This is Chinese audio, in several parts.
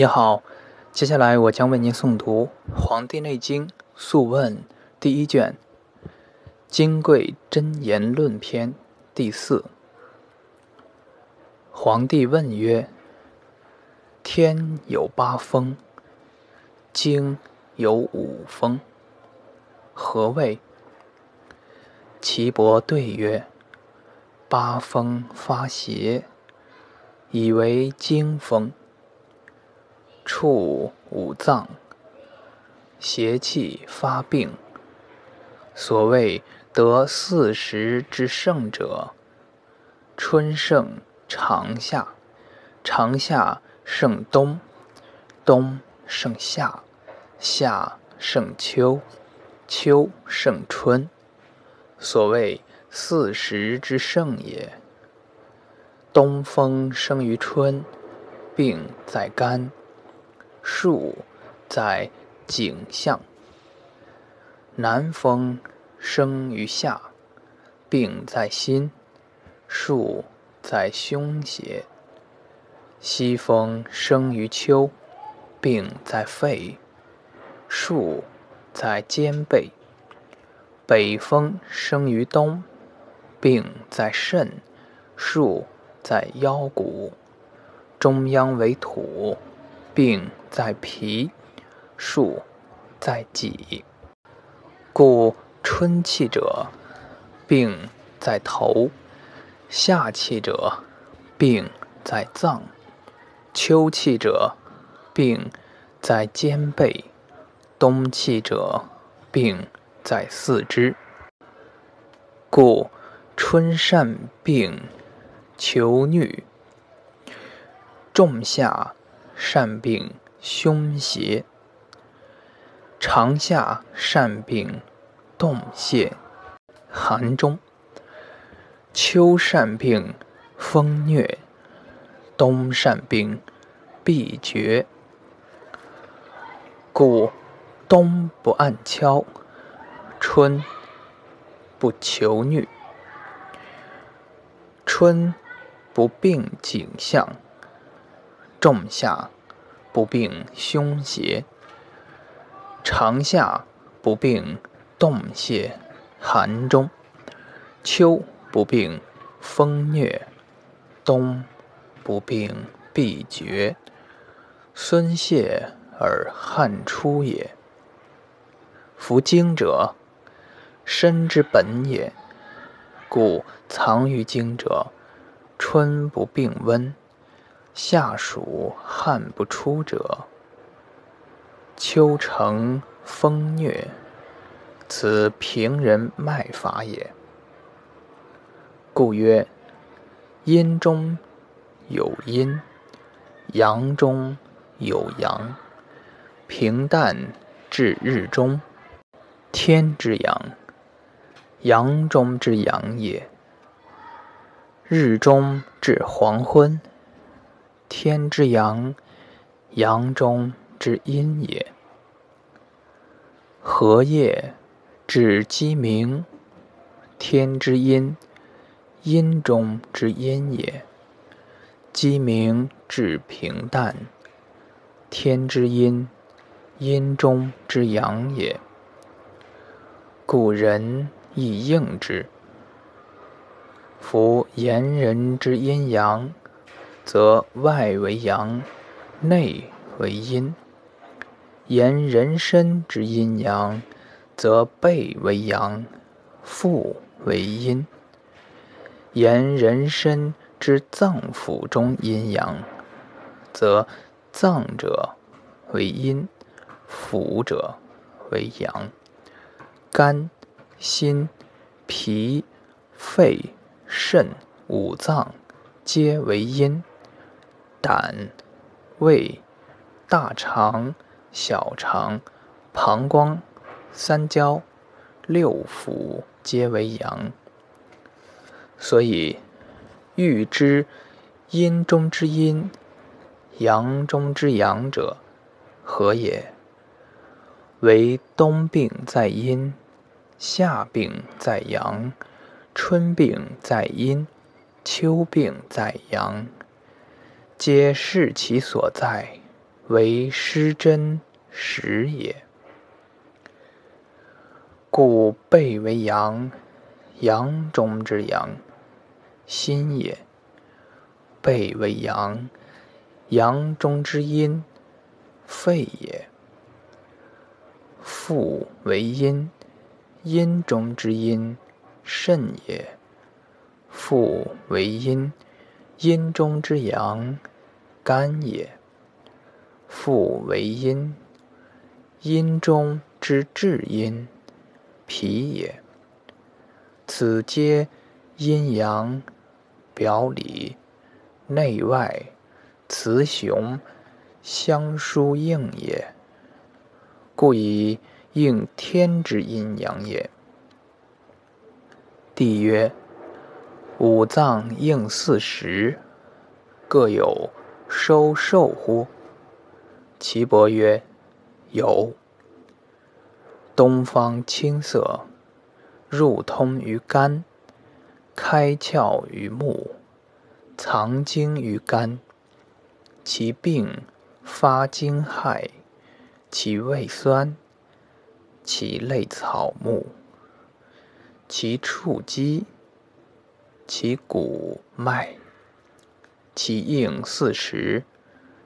你好，接下来我将为您诵读《黄帝内经·素问》第一卷《金匮真言论篇》第4。黄帝问曰：天有8风，经有5封，何谓？岐伯对曰：8风发邪，以为经风，触5脏，邪气发病。所谓得40之盛者，春盛长夏，长夏盛冬，冬盛夏，夏盛秋，秋盛春，所谓40之盛也。东风生于春，病在肝，数在颈项。南风生于夏，病在心，数在胸胁。西风生于秋，病在肺，数在肩背。北风生于冬，病在肾，数在腰骨。中央为土，病在脾，数在脊。故春气者，病在头；夏气者，病在脏；秋气者，病在肩背；冬气者，病在四肢。故春善病求疟，仲夏善病胸胁，长夏善病冻泻寒中，秋善病风疟，冬善病闭厥。故冬不按跷，春不求疟，春不病颈项，仲夏不病胸胁，长夏不病冻泻寒中，秋不病风疟，冬不病闭厥。孙泄而汗出也。夫经者，身之本也，故藏于经者，春不病温，夏暑汗不出者，秋成风疟，此平人脉法也。故曰：阴中有阴，阳中有阳，平淡至日中，天之阳，阳中之阳也；日中至黄昏，天之阳，阳中之阴也。荷叶至鸡鸣，天之阴，阴中之阴也；鸡鸣至平淡，天之阴，阴中之阳也。故人亦应之。夫言人之阴阳，则外为阳，内为阴；言人身之阴阳，则背为阳，腹为阴；言人身之脏腑中阴阳，则脏者为阴，腑者为阳。肝、心、脾、肺、肾5脏皆为阴，胆、胃、大肠、小肠、膀胱、三焦6腑皆为阳。所以欲知阴中之阴，阳中之阳者，何也？为冬病在阴，夏病在阳，春病在阴，秋病在阳，皆视其所在，为失真实也。故背为阳，阳中之阳，心也；背为阳，阳中之阴，肺也；腹为阴，阴中之阴，肾也；腹为阴，阴中之阳，肝也；腹为阴，阴中之至阴，脾也。此皆阴阳表里内外雌雄相疏应也，故以应天之阴阳也。帝曰：五脏应四时，各有收受乎？岐伯曰：有。东方青色，入通于肝，开窍于目，藏精于肝，其病发惊骇，其味酸，其类草木，其触肌，其骨脉，其应四时，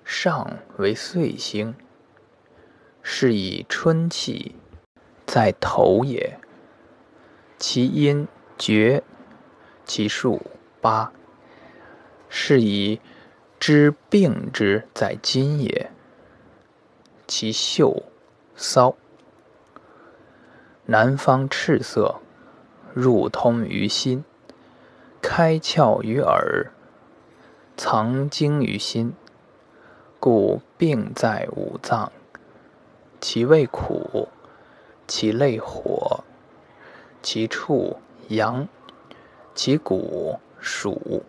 上为岁星，是以春气在头也。其阴厥，其数八，是以知病之在今也。其嗅骚，南方赤色，入通于心，开窍于耳，藏精于心，故病在五脏。其味苦，其类火，其触阳，其骨属，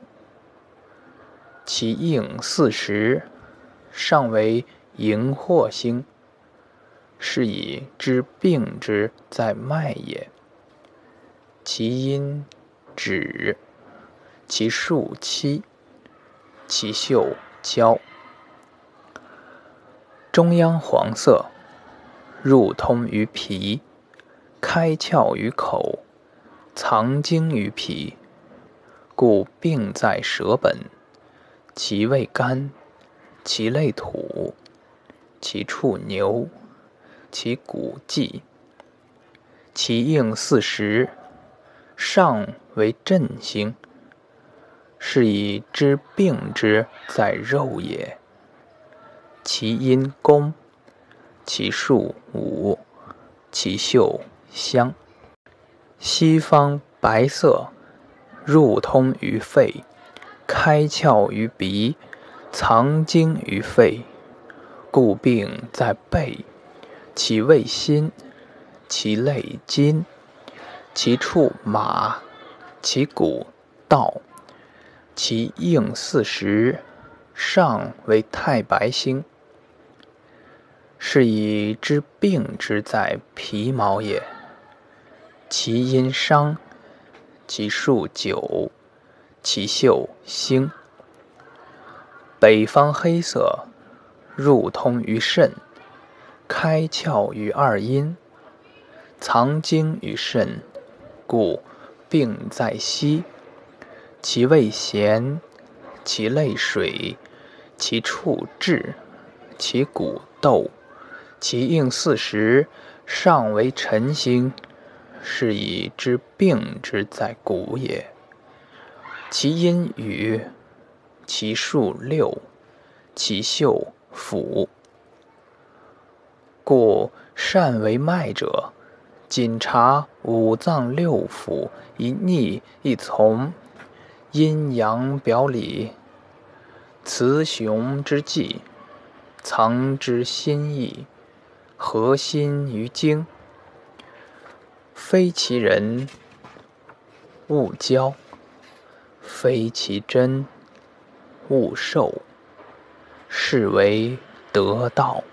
其应四时，上为荧惑星，是以知病之在脉也。其阴指，其数七，其嗅交，中央黄色，入通于脾，开窍于口，藏精于脾，故病在舌本。其味甘，其类土，其触牛，其骨寂，其应四时，上为震星，是以知病之在肉也。其阴宫，其数五，其嗅香，西方白色，入通于肺，开窍于鼻，藏精于肺，故病在背。其味辛，其类金，其触马，其骨道，其应四时，上为太白星，是以知病之在皮毛也。其阴伤，其数九，其嗅星，北方黑色，入通于肾，开窍于二阴，藏精于肾，故病在膝。其味咸，其类水，其触炙，其骨豆，其应四时，上为辰星，是以知病之在骨也。其阴雨，其数六，其嗅腑，故善为脉者，谨察五脏六腑，一逆一从，阴阳表里，雌雄之际，藏之心意，合心于精，非其人勿交，非其真勿授，是为得道。